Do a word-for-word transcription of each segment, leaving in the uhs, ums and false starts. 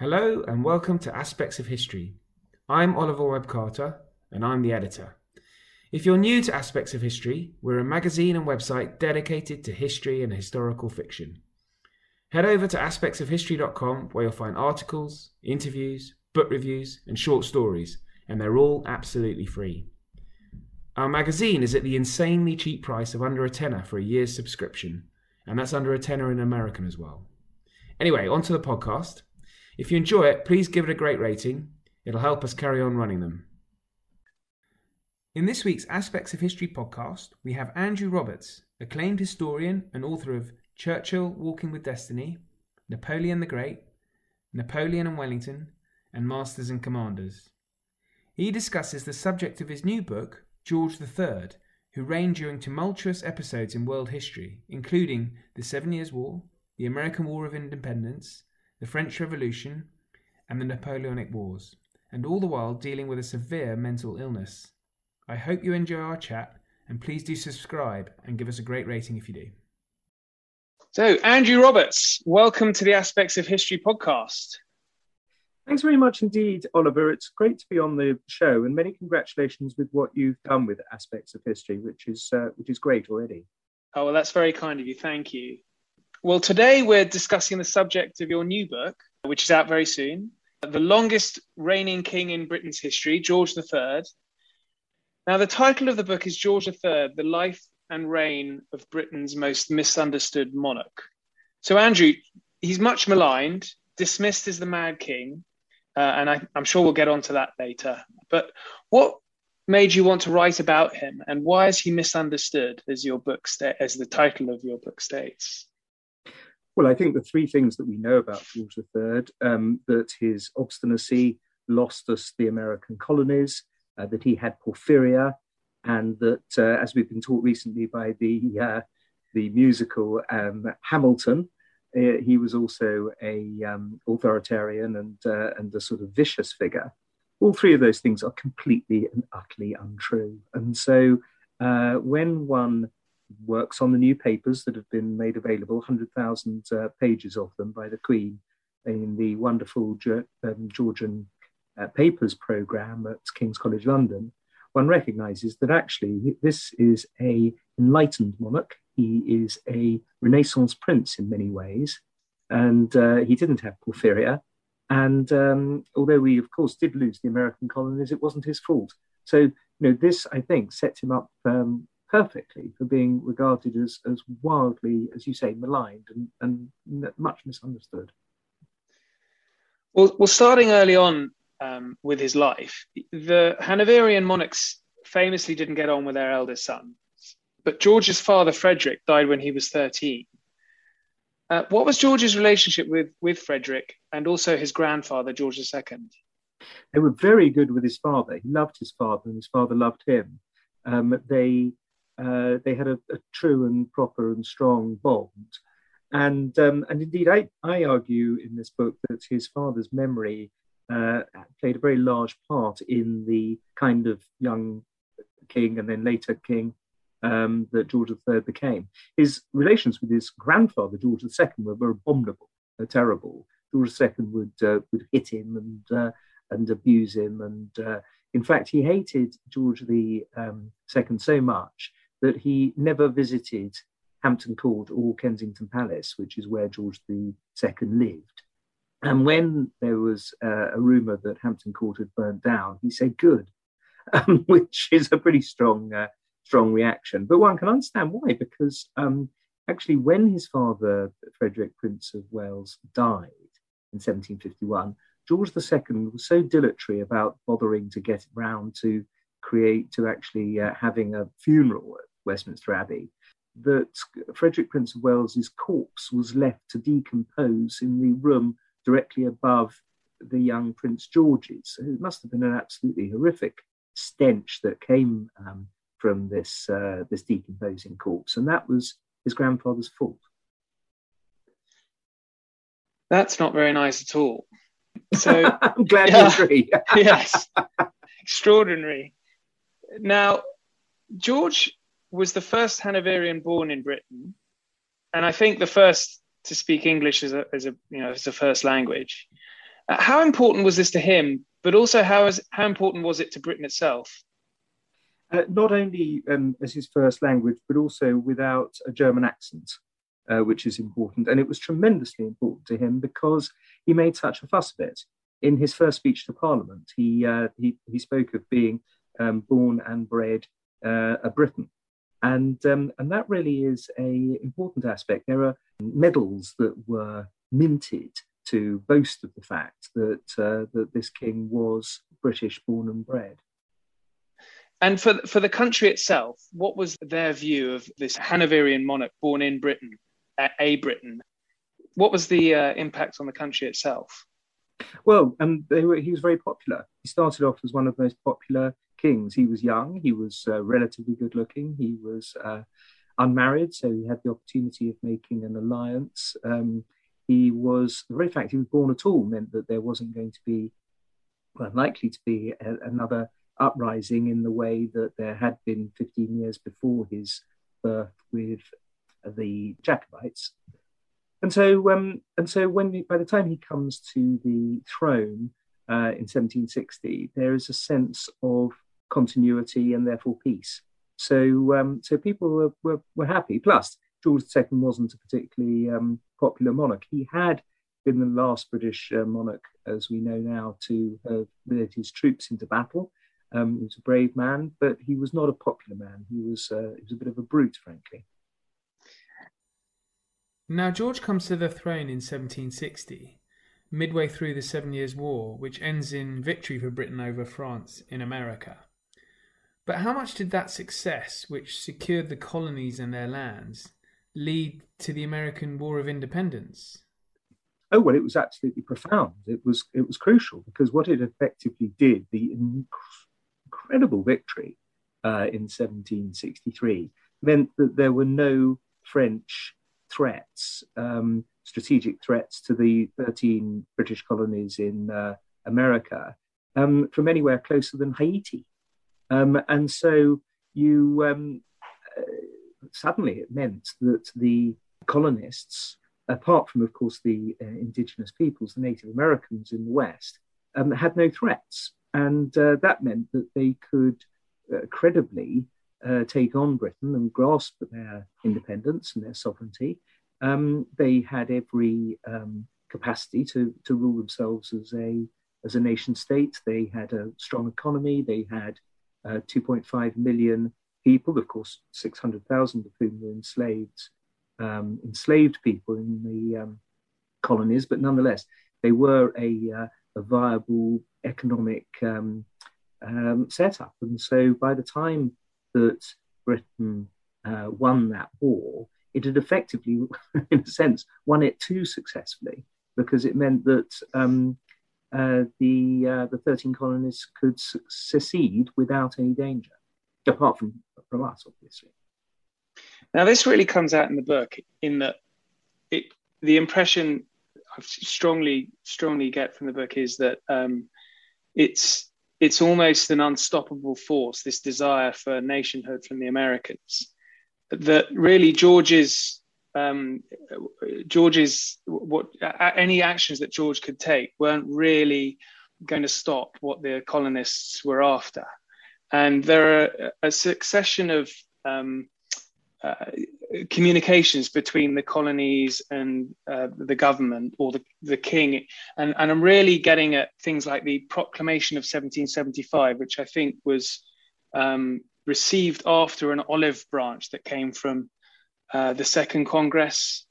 Hello and welcome to Aspects of History. I'm Oliver Webb Carter and I'm the editor. If you're new to Aspects of History, we're a magazine and website dedicated to history and historical fiction. Head over to aspects of history dot com where you'll find articles, interviews, book reviews and short stories, and they're all absolutely free. Our magazine is at the insanely cheap price of under a tenner for a year's subscription, and that's under a tenner in American as well. Anyway, on to the podcast. If you enjoy it, please give it a great rating. It'll help us carry on running them. In this week's Aspects of History podcast, we have Andrew Roberts, acclaimed historian and author of Churchill: Walking with Destiny, Napoleon the Great, Napoleon and Wellington, and Masters and Commanders. He discusses the subject of his new book, George the Third, who reigned during tumultuous episodes in world history, including the Seven Years' War, the American War of Independence, the French Revolution, and the Napoleonic Wars, and all the while dealing with a severe mental illness. I hope you enjoy our chat, and please do subscribe and give us a great rating if you do. So, Andrew Roberts, welcome to the Aspects of History podcast. Thanks very much indeed, Oliver. It's great to be on the show, and many congratulations with what you've done with Aspects of History, which is uh, which is great already. Oh, well, that's very kind of you. Thank you. Well, today we're discussing the subject of your new book, which is out very soon, The Longest Reigning King in Britain's History, George the Third. Now, the title of the book is George the Third, The Life and Reign of Britain's Most Misunderstood Monarch. So, Andrew, he's much maligned, dismissed as the Mad King, uh, and I, I'm sure we'll get onto that later. But what made you want to write about him, and why is he misunderstood, as your book sta- as the title of your book states? Well, I think the three things that we know about George the Third, um, that his obstinacy lost us the American colonies, uh, that he had porphyria, and that, uh, as we've been taught recently by the uh, the musical um, Hamilton, uh, he was also a um, authoritarian and uh, and a sort of vicious figure. All three of those things are completely and utterly untrue. And so uh, when one works on the new papers that have been made available, one hundred thousand uh, pages of them by the Queen in the wonderful Ge- um, Georgian uh, Papers programme at King's College London, one recognises that actually this is an enlightened monarch. He is a Renaissance prince in many ways, and uh, he didn't have porphyria. And um, although we, of course, did lose the American colonies, it wasn't his fault. So, you know, this, I think, sets him up um, perfectly for being regarded as, as wildly, as you say, maligned and, and much misunderstood. Well, well, starting early on um, with his life, the Hanoverian monarchs famously didn't get on with their eldest son, but George's father, Frederick, died when he was thirteen. Uh, what was George's relationship with, with Frederick and also his grandfather, George the Second? They were very good with his father. He loved his father and his father loved him. Um, they... Uh, they had a, a true and proper and strong bond. And um, and indeed, I, I argue in this book that his father's memory uh, played a very large part in the kind of young king and then later king um, that George the Third became. His relations with his grandfather, George the Second, were, were abominable, were terrible. George the Second would uh, would hit him and uh, and abuse him. And uh, in fact, he hated George the Second um, so much that he never visited Hampton Court or Kensington Palace, which is where George the Second lived. And when there was uh, a rumour that Hampton Court had burned down, he said, good, um, which is a pretty strong uh, strong reaction. But one can understand why, because um, actually when his father, Frederick, Prince of Wales, died in seventeen fifty-one, George the Second was so dilatory about bothering to get round to create, to actually uh, having a funeral at Westminster Abbey, that Frederick, Prince of Wales's corpse was left to decompose in the room directly above the young Prince George's. So it must have been an absolutely horrific stench that came um, from this uh, this decomposing corpse, and that was his grandfather's fault. That's not very nice at all. So I'm glad yeah, you agree. Yes, extraordinary. Now, George was the first Hanoverian born in Britain, and I think the first to speak English as a, as a you know as a first language. How important was this to him, but also how, is, how important was it to Britain itself? Uh, not only um, as his first language, but also without a German accent, uh, which is important. And it was tremendously important to him because he made such a fuss of it. In his first speech to Parliament, he uh, he, he spoke of being um, born and bred uh, a Briton. And, um, and that really is an important aspect. There are medals that were minted to boast of the fact that uh, that this king was British born and bred. And for, for the country itself, what was their view of this Hanoverian monarch born in Britain, a Briton? What was the uh, impact on the country itself? Well, um, they were, he was very popular. He started off as one of the most popular kings. He was young, he was uh, relatively good looking, he was uh, unmarried, so he had the opportunity of making an alliance. Um, he was, the very fact he was born at all meant that there wasn't going to be, well, likely to be a, another uprising in the way that there had been fifteen years before his birth with the Jacobites. And so, um, and so when he, by the time he comes to the throne uh, in seventeen sixty, there is a sense of continuity and therefore peace. So, um, so people were, were were happy. Plus, George the Second wasn't a particularly um, popular monarch. He had been the last British uh, monarch, as we know now, to have led his troops into battle. Um, he was a brave man, but he was not a popular man. He was uh, he was a bit of a brute, frankly. Now, George comes to the throne in seventeen sixty, midway through the Seven Years' War, which ends in victory for Britain over France in America. But how much did that success, which secured the colonies and their lands, lead to the American War of Independence? Oh, well, it was absolutely profound. It was, it was crucial because what it effectively did, the inc- incredible victory uh, in seventeen sixty-three, meant that there were no French threats, um, strategic threats to the thirteen British colonies in uh, America um, from anywhere closer than Haiti. Um, and so you um, uh, suddenly it meant that the colonists, apart from, of course, the uh, indigenous peoples, the Native Americans in the West, um, had no threats. And uh, that meant that they could uh, credibly Uh, take on Britain and grasp their independence and their sovereignty. Um, they had every um, capacity to, to rule themselves as a as a nation state. They had a strong economy. They had uh, two point five million people, of course, six hundred thousand of whom were enslaved, um, enslaved people in the um, colonies. But nonetheless, they were a, uh, a viable economic um, um, setup. And so by the time that Britain uh, won that war, it had effectively, in a sense, won it too successfully, because it meant that um, uh, the uh, the thirteen colonies could secede without any danger, apart from, from us, obviously. Now, this really comes out in the book, in that it, the impression I strongly, strongly get from the book is that um, it's, it's almost an unstoppable force, this desire for nationhood from the Americans, that really George's, um, George's what any actions that George could take weren't really going to stop what the colonists were after. And there are a succession of um, uh, communications between the colonies and uh, the government or the, the king. And, and I'm really getting at things like the Proclamation of seventeen seventy-five, which I think was um, received after an olive branch that came from uh, the Second Congress.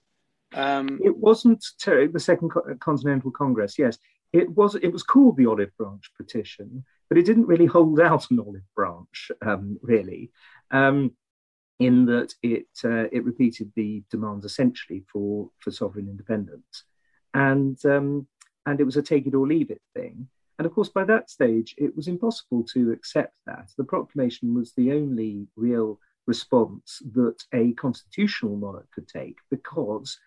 Um, it wasn't ter- the Second Continental Congress, yes. It was, it was called the Olive Branch Petition, but it didn't really hold out an olive branch, um, really. Um, in that it uh, it repeated the demands essentially for, for sovereign independence. And um, and it was a take it or leave it thing. And of course, by that stage, it was impossible to accept that. The proclamation was the only real response that a constitutional monarch could take because,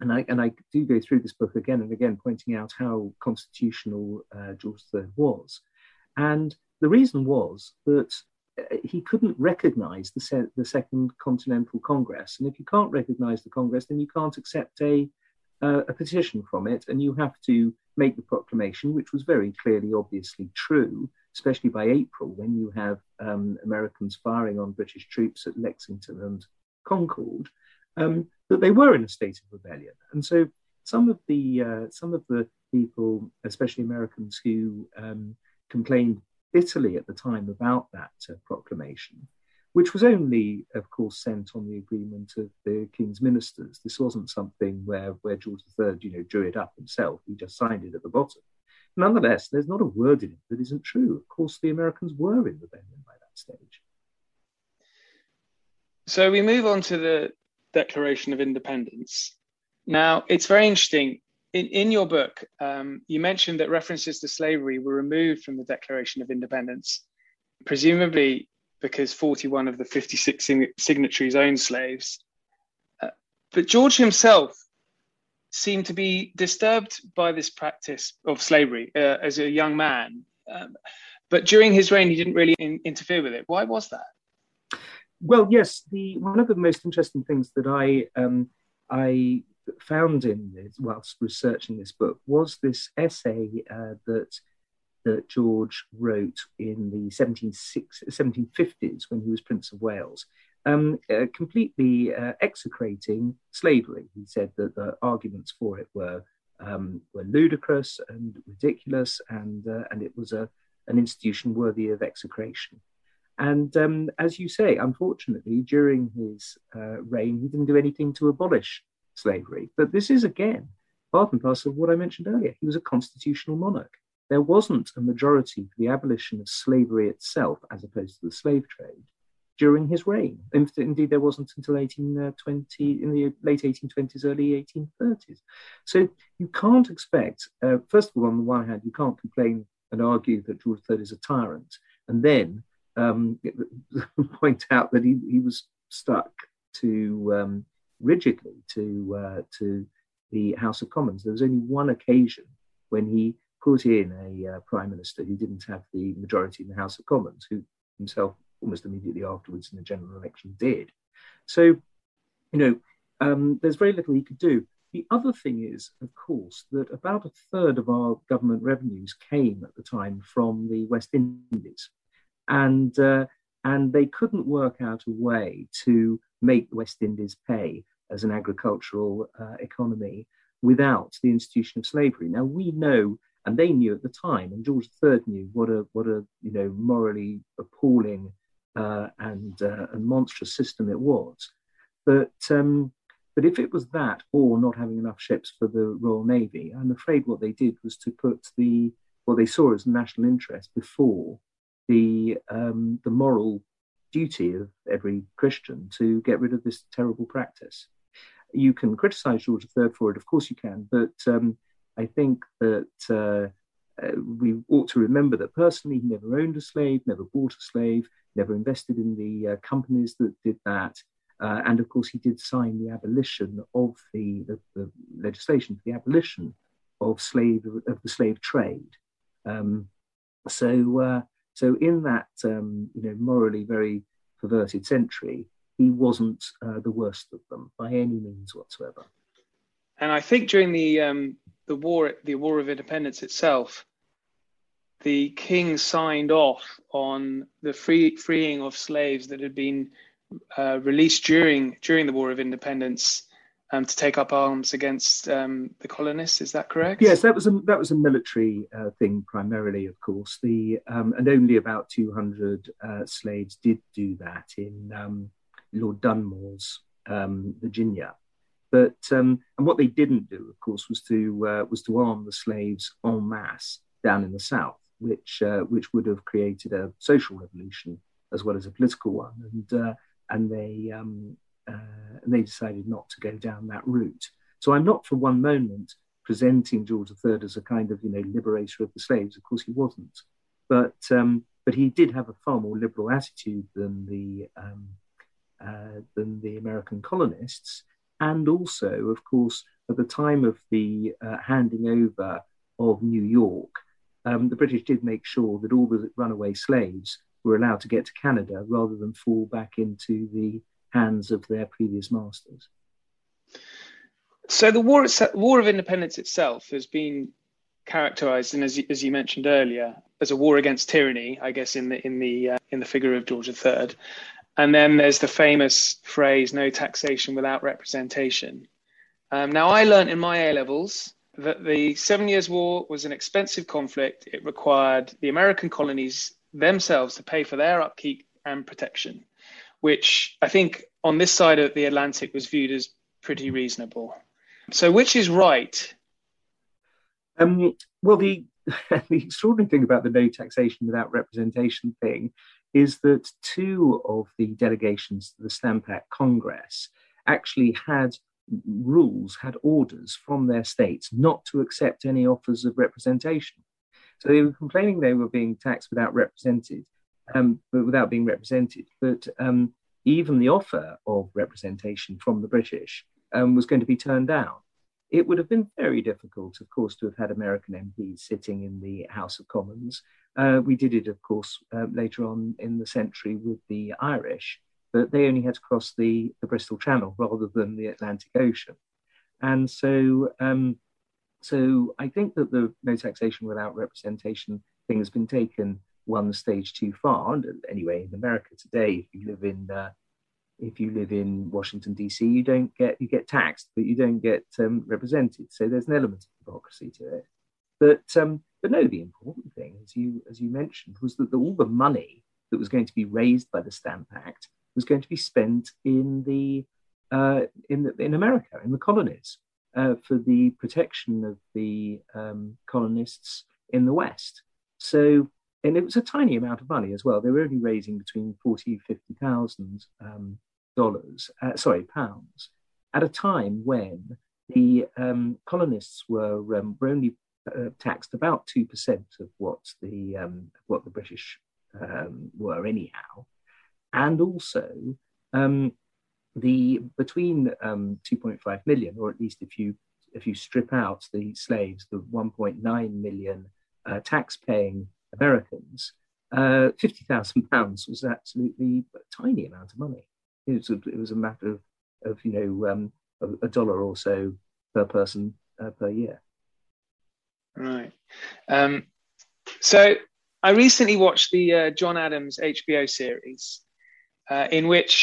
and I, and I do go through this book again and again, pointing out how constitutional uh, George the Third was. And the reason was that he couldn't recognise the, se- the Second Continental Congress. And if you can't recognise the Congress, then you can't accept a, uh, a petition from it, and you have to make the proclamation, which was very clearly, obviously true, especially by April, when you have um, Americans firing on British troops at Lexington and Concord, um, that they were in a state of rebellion. And so some of the uh, some of the people, especially Americans who um, complained bitterly at the time about that uh, proclamation, which was only, of course, sent on the agreement of the King's ministers. This wasn't something where, where George the Third, you know, drew it up himself. He just signed it at the bottom. Nonetheless, there's not a word in it that isn't true. Of course, the Americans were in rebellion by that stage. So we move on to the Declaration of Independence. Now, it's very interesting. In, in your book, um, you mentioned that references to slavery were removed from the Declaration of Independence, presumably because forty-one of the fifty-six sing- signatories owned slaves. Uh, but George himself seemed to be disturbed by this practice of slavery uh, as a young man. Um, but during his reign, he didn't really in- interfere with it. Why was that? Well, yes, the one of the most interesting things that I um, I found in this, whilst researching this book, was this essay uh, that that George wrote in the seventeen fifties when he was Prince of Wales, um, uh, completely uh, execrating slavery. He said that the arguments for it were um, were ludicrous and ridiculous, and uh, and it was a an institution worthy of execration. And um, as you say, unfortunately, during his uh, reign, he didn't do anything to abolish slavery. But this is, again, part and parcel of what I mentioned earlier. He was a constitutional monarch. There wasn't a majority for the abolition of slavery itself, as opposed to the slave trade, during his reign. Indeed, there wasn't until eighteen twenty, in the late eighteen twenties, early eighteen thirties. So you can't expect, uh, first of all, on the one hand, you can't complain and argue that George the Third is a tyrant, and then um, point out that he, he was stuck to um, rigidly to uh, to the House of Commons. There was only one occasion when he put in a uh, prime minister who didn't have the majority in the House of Commons, who himself almost immediately afterwards in the general election did. So, you know, um, there's very little he could do. The other thing is, of course, that about a third of our government revenues came at the time from the West Indies. And, uh, and they couldn't work out a way to make the West Indies pay as an agricultural uh, economy without the institution of slavery. Now, we know, and they knew at the time, and George the Third knew what a what a you know morally appalling uh, and uh, and monstrous system it was. But um, but if it was that, or not having enough ships for the Royal Navy, I'm afraid what they did was to put the what they saw as the national interest before the um, the moral duty of every Christian to get rid of this terrible practice. You can criticise George the Third for it, of course you can, but um, I think that uh, uh, we ought to remember that personally he never owned a slave, never bought a slave, never invested in the uh, companies that did that. Uh, and of course, he did sign the abolition of the, the, the legislation, the abolition of slave of the slave trade. Um, so, uh, so in that um, you know morally very perverted century, he wasn't uh, the worst of them by any means whatsoever. And I think during the um... The war, the War of Independence itself, the king signed off on the free, freeing of slaves that had been uh, released during during the War of Independence um, to take up arms against um, the colonists. Is that correct? Yes, that was a that was a military uh, thing primarily, of course. The um, and only about two hundred uh, slaves did do that in um, Lord Dunmore's um, Virginia. But um, and what they didn't do, of course, was to uh, was to arm the slaves en masse down in the south, which uh, which would have created a social revolution as well as a political one. And uh, and they um, uh, and they decided not to go down that route. So I'm not for one moment presenting George the Third as a kind of you know liberator of the slaves. Of course, he wasn't, but um, but he did have a far more liberal attitude than the um, uh, than the American colonists. And also, of course, at the time of the uh, handing over of New York, um, the British did make sure that all the runaway slaves were allowed to get to Canada rather than fall back into the hands of their previous masters. So the War, War of Independence itself has been characterized, and as you, as you mentioned earlier, as a war against tyranny, I guess, in the in the uh, in the figure of George the Third. And then there's the famous phrase, no taxation without representation. Um, now, I learned in my A-levels that the Seven Years' War was an expensive conflict. It required the American colonies themselves to pay for their upkeep and protection, which I think on this side of the Atlantic was viewed as pretty reasonable. So which is right? Um, well, the, the extraordinary thing about the no taxation without representation thing is that two of the delegations to the Stamp Act Congress actually had rules, had orders from their states not to accept any offers of representation. So they were complaining they were being taxed without represented, um, but without being represented. But um, even the offer of representation from the British um, was going to be turned down. It would have been very difficult, of course, to have had American M Ps sitting in the House of Commons. Uh, we did it, of course, uh, later on in the century with the Irish, but they only had to cross the, the Bristol Channel rather than the Atlantic Ocean. And so um, so I think that the no taxation without representation thing has been taken one stage too far. And anyway, in America today, if you live in uh, if you live in Washington, D C, you don't get you get taxed, but you don't get um, represented. So there's an element of hypocrisy to it. But um, but no, the important thing, as you as you mentioned, was that the, all the money that was going to be raised by the Stamp Act was going to be spent in the uh, in the, in America, in the colonies, uh, for the protection of the um, colonists in the West. So, and it was a tiny amount of money as well. They were only raising between forty, fifty thousand um, dollars, uh, sorry, pounds, at a time when the um, colonists were um, were only Uh, taxed about two percent of what the um, what the British um, were anyhow, and also um, the between um, two point five million, or at least if you if you strip out the slaves, the one point nine million uh, tax-paying Americans, uh, fifty thousand pounds was absolutely a tiny amount of money. It was a, it was a matter of, of you know um, a, a dollar or so per person uh, per year. Right. Um, so I recently watched the uh, John Adams H B O series uh, in which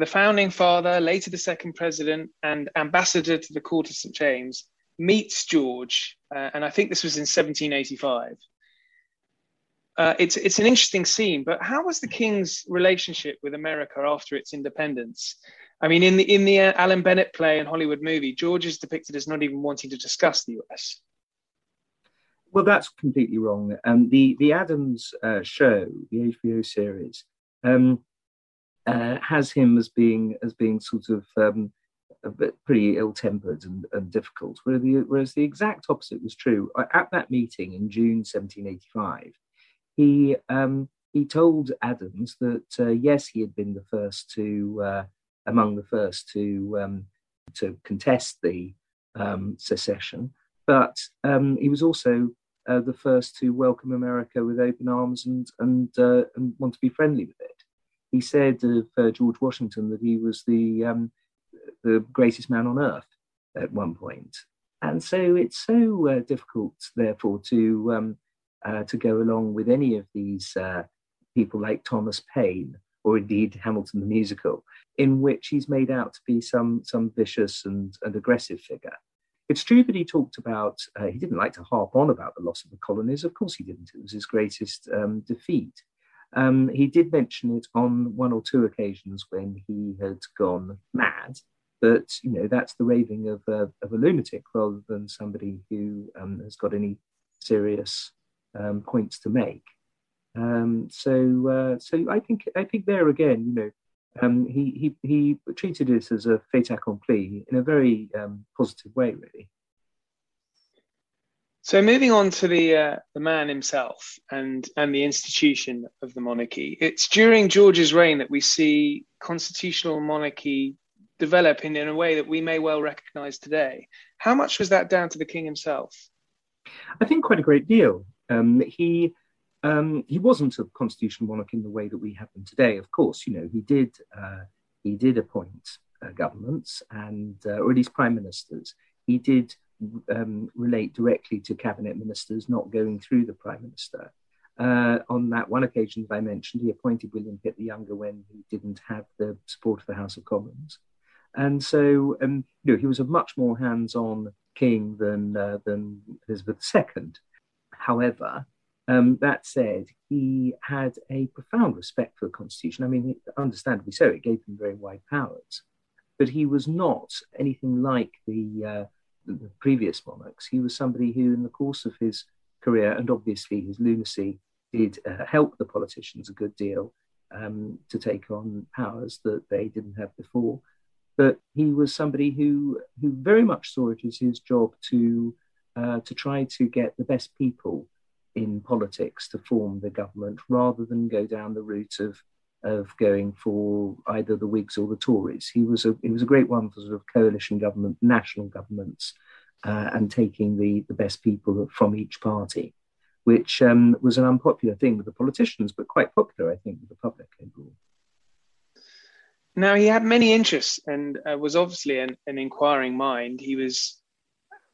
the founding father, later the second president and ambassador to the court of Saint James, meets George. Uh, and I think this was in seventeen eighty-five. Uh, it's, it's an interesting scene, but how was the king's relationship with America after its independence? I mean, in the, in the uh, Alan Bennett play and Hollywood movie, George is depicted as not even wanting to discuss the U S. Well, that's completely wrong. Um, the the Adams uh, show, the H B O series, um, uh, has him as being as being sort of um, a bit pretty ill-tempered and, and difficult, whereas the, whereas the exact opposite was true. At that meeting in June seventeen eighty-five, he um, he told Adams that uh, yes, he had been the first to uh, among the first to um, to contest the um, secession, but um, he was also Uh, the first to welcome America with open arms and and, uh, and want to be friendly with it. He said of uh, George Washington that he was the um, the greatest man on earth at one point. And so it's so uh, difficult, therefore, to um, uh, to go along with any of these uh, people like Thomas Paine or indeed Hamilton the musical, in which he's made out to be some some vicious and, and aggressive figure. It's true that he talked about, uh, he didn't like to harp on about the loss of the colonies. Of course he didn't. It was his greatest um, defeat. Um, he did mention it on one or two occasions when he had gone mad, but, you know, that's the raving of a, of a lunatic rather than somebody who um, has got any serious um, points to make. Um, so uh, so I think I think there again, you know, Um, he, he he treated it as a fait accompli in a very um, positive way, really. So moving on to the uh, the man himself and and the institution of the monarchy, it's during George's reign that we see constitutional monarchy develop in, in a way that we may well recognise today. How much was that down to the king himself? I think quite a great deal. Um, he. Um, he wasn't a constitutional monarch in the way that we have them today, of course. You know, he did uh, he did appoint uh, governments and, uh, or at least prime ministers. He did um, relate directly to cabinet ministers, not going through the prime minister. Uh, on that one occasion that I mentioned, he appointed William Pitt the Younger when he didn't have the support of the House of Commons. And so um, you know, he was a much more hands-on king than, uh, than Elizabeth the Second. However, um, that said, he had a profound respect for the Constitution. I mean, understandably so, it gave him very wide powers. But he was not anything like the, uh, the previous monarchs. He was somebody who, in the course of his career, and obviously his lunacy, did uh, help the politicians a good deal um, to take on powers that they didn't have before. But he was somebody who who very much saw it as his job to uh, to try to get the best people in politics to form the government, rather than go down the route of of going for either the Whigs or the Tories. He was a he was a great one for sort of coalition government, national governments, uh, and taking the the best people from each party, which um, was an unpopular thing with the politicians, but quite popular, I think, with the public overall. Now, he had many interests and uh, was obviously an, an inquiring mind. He was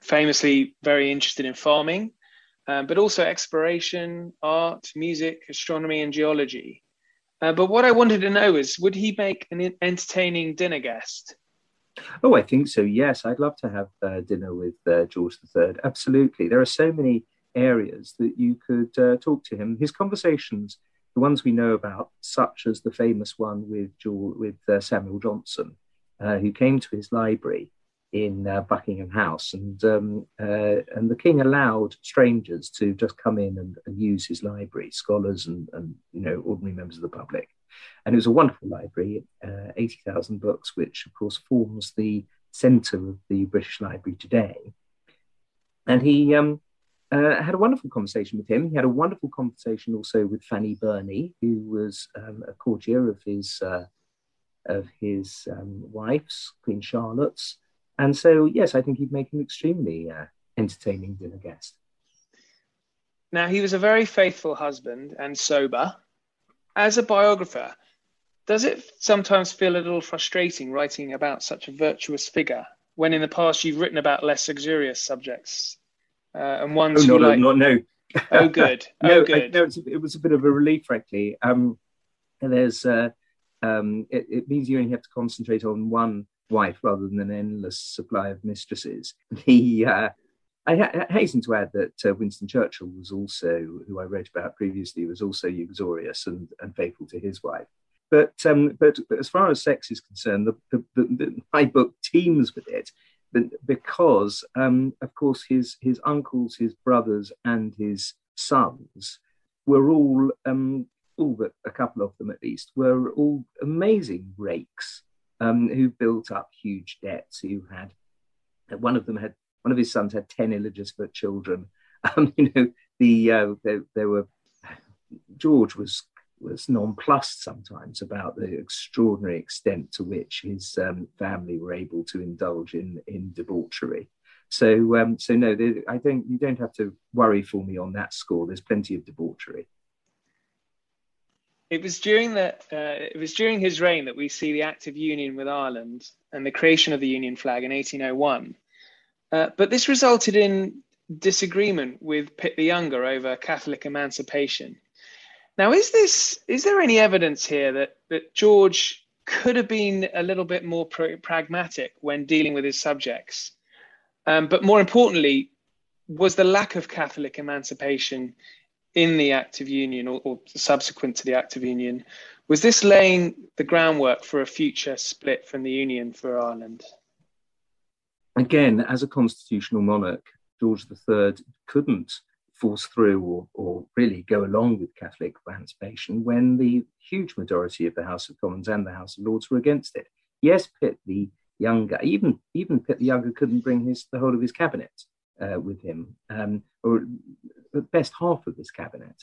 famously very interested in farming, uh, but also exploration, art, music, astronomy, and geology. Uh, but what I wanted to know is, would he make an entertaining dinner guest? Oh, I think so, yes. I'd love to have uh, dinner with uh, George the Third. Absolutely. There are so many areas that you could uh, talk to him. His conversations, the ones we know about, such as the famous one with George, with uh, Samuel Johnson, uh, who came to his library in uh, Buckingham House, and um, uh, and the king allowed strangers to just come in and, and use his library, scholars and, and you know ordinary members of the public. And it was a wonderful library, uh, eighty thousand books, which of course forms the centre of the British Library today. And he. Um, Uh, had a wonderful conversation with him. He had a wonderful conversation also with Fanny Burney, who was um, a courtier of his uh, of his um, wife's, Queen Charlotte's. And so, yes, I think he'd make an extremely uh, entertaining dinner guest. Now, he was a very faithful husband and sober. As a biographer, does it sometimes feel a little frustrating writing about such a virtuous figure when in the past you've written about less luxurious subjects? Uh, and ones oh, no, who no, like... no, no. Oh, good. Oh, no, good. I, no, it's, it was a bit of a relief, frankly. Um, and there's, uh, um, it, it means you only have to concentrate on one wife rather than an endless supply of mistresses. He, uh, I, ha- I hasten to add that uh, Winston Churchill was also, who I wrote about previously, was also uxorious and, and faithful to his wife. But um, but, but as far as sex is concerned, the, the, the, the, my book teems with it. Because, um, of course, his his uncles, his brothers, and his sons were all, um, all but a couple of them at least, were all amazing rakes um, who built up huge debts. Who had one of them had one of his sons had ten illegitimate children. Um, you know, the uh, there, there were George was was nonplussed sometimes about the extraordinary extent to which his um, family were able to indulge in in debauchery. So, um, so no, they, I don't. You don't have to worry for me on that score. There's plenty of debauchery. It was during that. Uh, it was during his reign that we see the Act of Union with Ireland and the creation of the Union flag in eighteen oh one. Uh, but this resulted in disagreement with Pitt the Younger over Catholic emancipation. Now, is this is there any evidence here that, that George could have been a little bit more pr- pragmatic when dealing with his subjects? Um, but more importantly, was the lack of Catholic emancipation in the Act of Union or, or subsequent to the Act of Union, was this laying the groundwork for a future split from the Union for Ireland? Again, as a constitutional monarch, George the Third couldn't force through or, or really go along with Catholic emancipation when the huge majority of the House of Commons and the House of Lords were against it. Yes, Pitt the Younger, even even Pitt the Younger couldn't bring his the whole of his cabinet uh, with him, um, or at best half of his cabinet.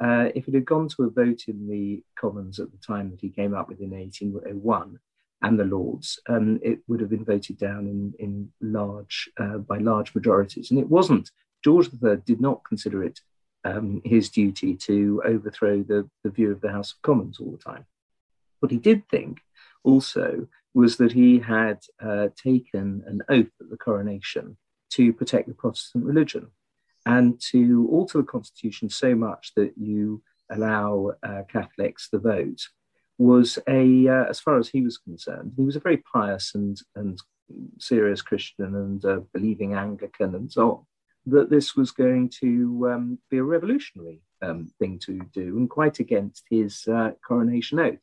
Uh, if it had gone to a vote in the Commons at the time that he came up with in eighteen oh one and the Lords, um, it would have been voted down in, in large uh, by large majorities. And it wasn't. George the Third did not consider it um, his duty to overthrow the, the view of the House of Commons all the time. What he did think also was that he had uh, taken an oath at the coronation to protect the Protestant religion and to alter the constitution so much that you allow uh, Catholics the vote, was a, uh, as far as he was concerned, he was a very pious and, and serious Christian and uh, believing Anglican and so on, that this was going to um, be a revolutionary um, thing to do and quite against his uh, coronation oath.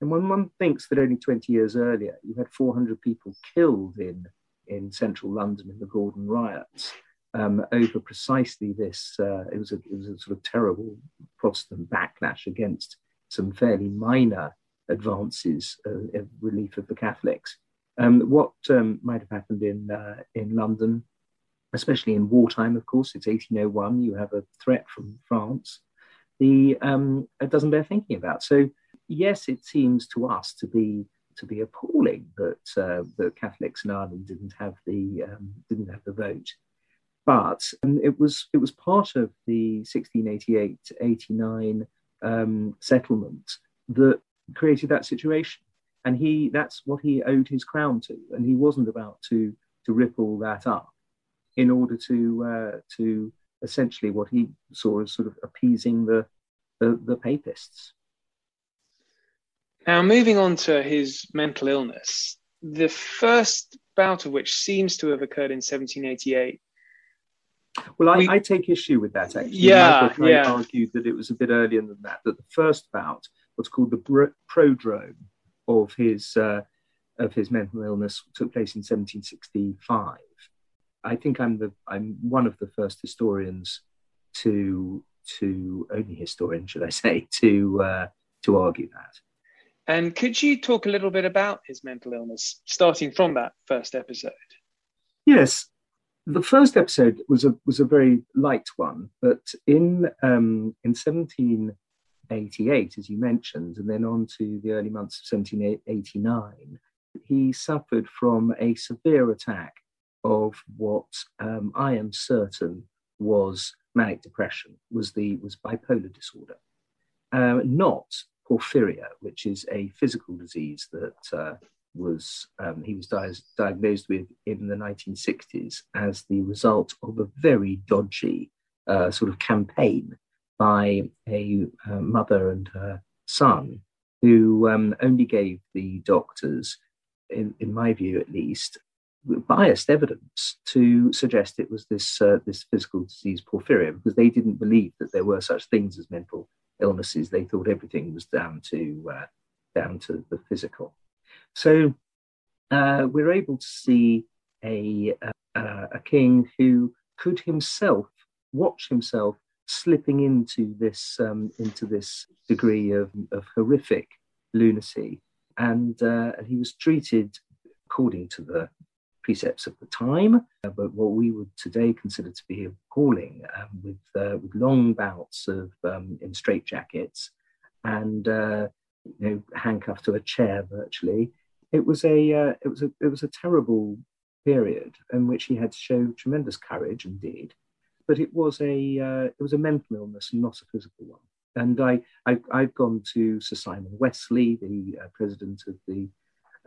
And when one thinks that only twenty years earlier, you had four hundred people killed in, in central London in the Gordon riots um, over precisely this, uh, it was a, it was a sort of terrible Protestant backlash against some fairly minor advances uh, of relief of the Catholics. Um, what um, might have happened in uh, in London, especially in wartime, of course, it's eighteen oh one, you have a threat from France, the, um, it doesn't bear thinking about. So yes, it seems to us to be to be appalling that uh, the Catholics in Ireland didn't have the um, didn't have the vote, but um, it was it was part of the sixteen eighty-eight eighty-nine um, settlement that created that situation, and he that's what he owed his crown to, and he wasn't about to to rip all that up in order to uh, to essentially what he saw as sort of appeasing the the, the Papists. Now, moving on to his mental illness, the first bout of which seems to have occurred in seventeen eighty-eight. Well, I, we, I take issue with that, actually. Yeah, I yeah. argued that it was a bit earlier than that, that the first bout was called the prodrome of his uh, of his mental illness took place in seventeen sixty-five. I think I'm the I'm one of the first historians to, to only historian, should I say, to uh, to argue that. And could you talk a little bit about his mental illness, starting from that first episode? Yes, the first episode was a was a very light one, but in um, in seventeen eighty-eight, as you mentioned, and then on to the early months of seventeen eighty-nine, he suffered from a severe attack of what um, I am certain was manic depression, was the was bipolar disorder, uh, not porphyria, which is a physical disease that uh, was um, he was di- diagnosed with in the nineteen sixties as the result of a very dodgy uh, sort of campaign by a uh, mother and her son, who um, only gave the doctors, in, in my view at least, biased evidence to suggest it was this uh, this physical disease porphyria, because they didn't believe that there were such things as mental illnesses. They thought everything was down to uh, down to the physical. So uh, we're able to see a uh, a king who could himself watch himself slipping into this um, into this degree of, of horrific lunacy, and uh, he was treated according to the precepts of the time, uh, but what we would today consider to be appalling, um, with, uh, with long bouts of um, in straitjackets and uh, you know, handcuffed to a chair virtually. It was a uh, it was a it was a terrible period in which he had to show tremendous courage indeed, but it was a uh, it was a mental illness and not a physical one. And I, I I've gone to Sir Simon Wesley, the uh, president of the.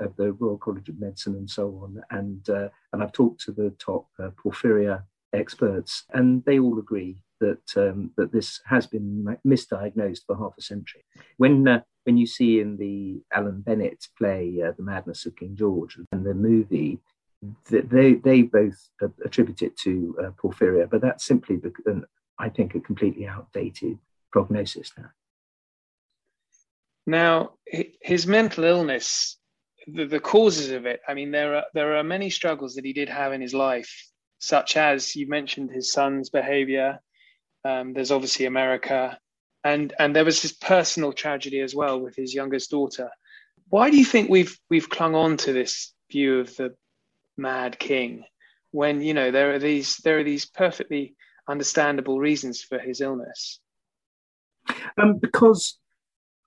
of the Royal College of Medicine and so on, and uh, and I've talked to the top uh, porphyria experts, and they all agree that um, that this has been misdiagnosed for half a century. When uh, when you see in the Alan Bennett play uh, The Madness of King George and the movie, they they both attribute it to uh, porphyria, but that's simply, an, I think, a completely outdated prognosis now. Now, his mental illness, The, the causes of it, I mean, there are there are many struggles that he did have in his life, such as, you mentioned, his son's behavior. Um, there's obviously America, and and there was his personal tragedy as well with his youngest daughter. Why do you think we've we've clung on to this view of the mad king, when, you know, there are these there are these perfectly understandable reasons for his illness? Um, because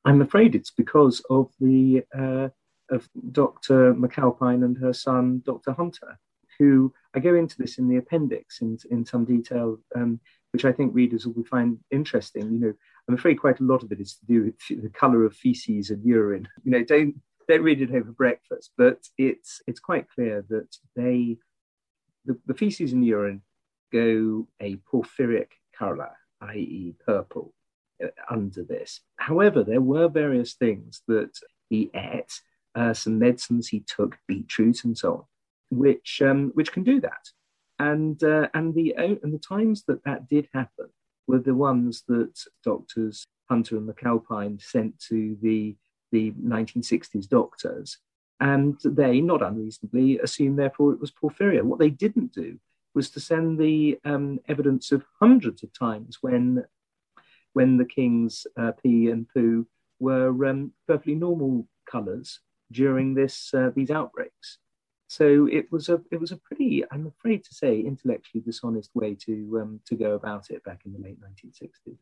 I'm afraid it's because of the. Uh... of Doctor McAlpine and her son, Doctor Hunter, who, I go into this in the appendix in, in some detail, um, which I think readers will find interesting. You know, I'm afraid quite a lot of it is to do with the colour of faeces and urine. You know, don't, don't read it over breakfast, but it's it's quite clear that they the, the feces and urine go a porphyric colour, that is purple, uh, under this. However, there were various things that he ate, uh, some medicines he took, beetroot and so on, which um, which can do that. And uh, and the uh, and the times that that did happen were the ones that doctors Hunter and McAlpine sent to the the nineteen sixties doctors, and they, not unreasonably, assumed therefore it was porphyria. What they didn't do was to send the um, evidence of hundreds of times when when the king's uh, pee and poo were um, perfectly normal colours during this uh, these outbreaks. So it was a it was a pretty, I'm afraid to say, intellectually dishonest way to um, to go about it back in the late nineteen sixties.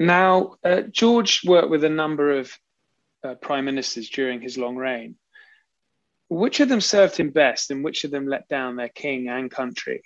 Now, uh, George worked with a number of uh, prime ministers during his long reign. Which of them served him best, and which of them let down their king and country?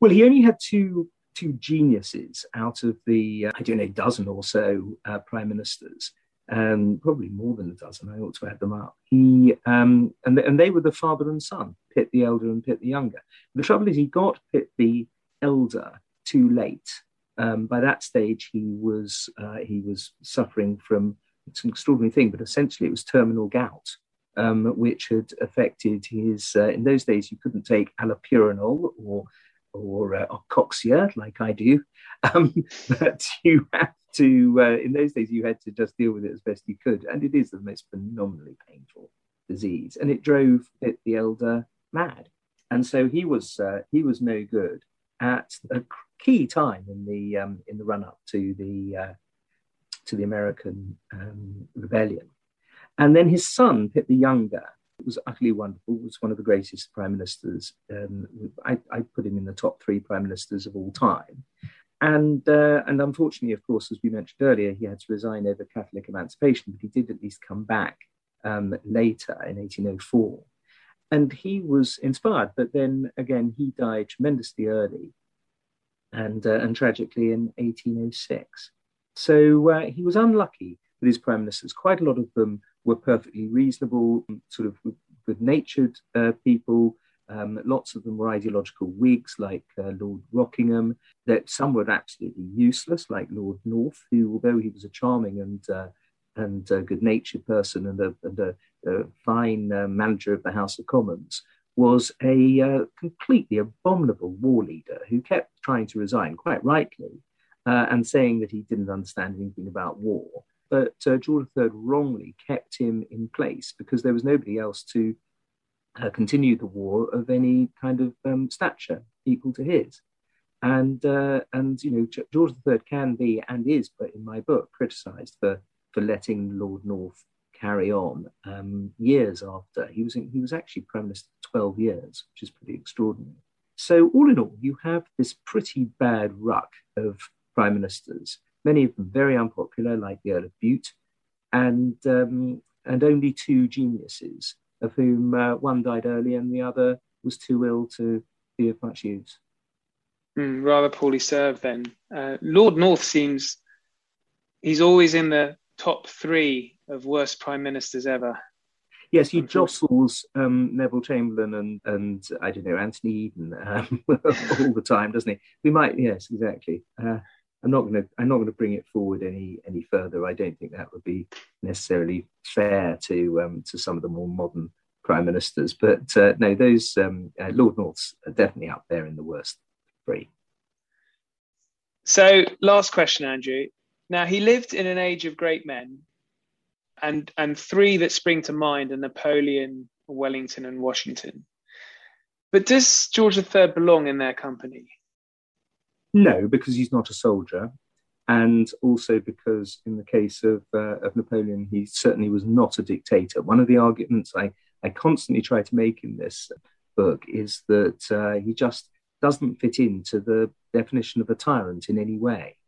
Well, he only had two two geniuses out of the, uh, I don't know, dozen or so uh, prime ministers. Um, probably more than a dozen. I ought to add them up. He um, and th- and they were the father and son, Pitt the Elder and Pitt the Younger. The trouble is, he got Pitt the Elder too late. Um, by that stage, he was uh, he was suffering from, it's an extraordinary thing, but essentially it was terminal gout, um, which had affected his. Uh, in those days, you couldn't take allopurinol or or uh, ocoxia like I do, um, but you had to. Uh, in those days, you had to just deal with it as best you could, and it is the most phenomenally painful disease, and it drove Pitt the Elder mad, and so he was uh, he was no good at a key time in the um, in the run up to the uh, to the American um, Rebellion. And then his son, Pitt the Younger, was utterly wonderful, was one of the greatest prime ministers. Um, I, I put him in the top three prime ministers of all time. And uh, and unfortunately, of course, as we mentioned earlier, he had to resign over Catholic emancipation, but he did at least come back um, later in eighteen oh four. And he was inspired, but then again, he died tremendously early and uh, and tragically in eighteen oh six. So uh, he was unlucky with his prime ministers. Quite a lot of them were perfectly reasonable, sort of good-natured uh, people. Um, lots of them were ideological Whigs, like uh, Lord Rockingham. That some were absolutely useless, like Lord North, who, although he was a charming and uh, and a good-natured person and a, and a, a fine uh, manager of the House of Commons, was a uh, completely abominable war leader who kept trying to resign, quite rightly, uh, and saying that he didn't understand anything about war. But uh, George the Third wrongly kept him in place because there was nobody else to uh, continue the war of any kind of um, stature equal to his. And, uh, and you know, George the Third can be and is, but in my book, criticised for for letting Lord North carry on um, years after. He was in, he was actually Prime Minister for twelve years, which is pretty extraordinary. So all in all, you have this pretty bad ruck of prime ministers, many of them very unpopular, like the Earl of Bute, and um, and only two geniuses, of whom uh, one died early and the other was too ill to be of much use. Mm, rather poorly served then. Uh, Lord North seems, he's always in the top three of worst prime ministers ever. Yes, he jostles um, Neville Chamberlain and, and I don't know, Anthony Eden um, all the time, doesn't he? We might, yes, exactly. Uh, I'm not going to. I'm not going to bring it forward any any further. I don't think that would be necessarily fair to um, to some of the more modern prime ministers. But uh, no, those um, uh, Lord North's are definitely up there in the worst three. So, last question, Andrew. Now, he lived in an age of great men, and and three that spring to mind are Napoleon, Wellington, and Washington. But does George the Third belong in their company? No, because he's not a soldier, and also because in the case of uh, of Napoleon, he certainly was not a dictator. One of the arguments I, I constantly try to make in this book is that uh, he just doesn't fit into the definition of a tyrant in any way.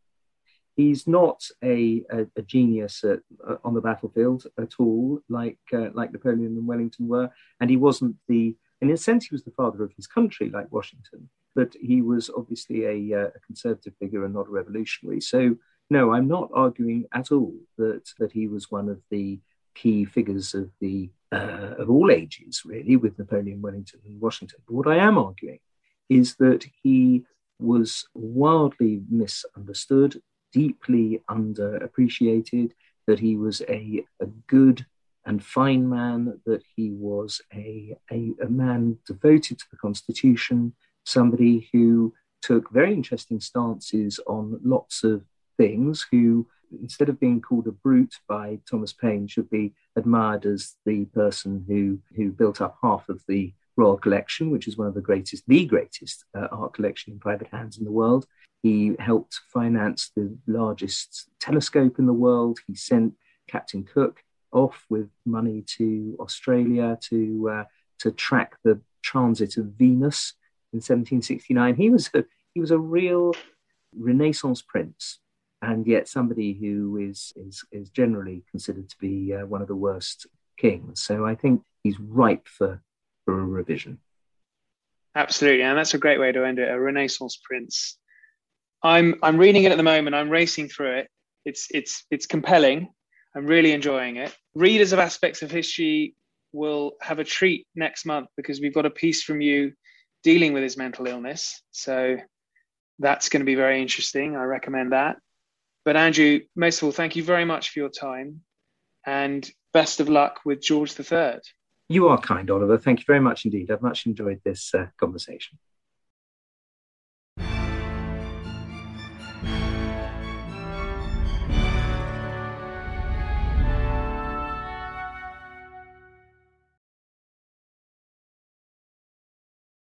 He's not a, a, a genius at, uh, on the battlefield at all, like uh, like Napoleon and Wellington were, and he wasn't the, and in a sense he was the father of his country, like Washington. But he was obviously a, uh, a conservative figure and not a revolutionary. So, no, I'm not arguing at all that that he was one of the key figures of the uh, of all ages, really, with Napoleon, Wellington and Washington. But what I am arguing is that he was wildly misunderstood, deeply underappreciated, that he was a, a good and fine man, that he was a, a, a man devoted to the Constitution, somebody who took very interesting stances on lots of things, who, instead of being called a brute by Thomas Paine, should be admired as the person who, who built up half of the Royal Collection, which is one of the greatest, the greatest uh, art collection in private hands in the world. He helped finance the largest telescope in the world. He sent Captain Cook off with money to Australia to uh, to track the transit of Venus in seventeen sixty-nine. He was a, he was a real Renaissance prince, and yet somebody who is is, is generally considered to be uh, one of the worst kings. So I think he's ripe for. for a revision. Absolutely, and that's a great way to end it, a Renaissance prince. I'm I'm reading it at the moment, I'm racing through it. It's it's it's compelling. I'm really enjoying it. Readers of Aspects of History will have a treat next month because we've got a piece from you dealing with his mental illness. So that's going to be very interesting. I recommend that. But Andrew, most of all, thank you very much for your time and best of luck with George the Third. You are kind, Oliver. Thank you very much indeed. I've much enjoyed this uh, conversation.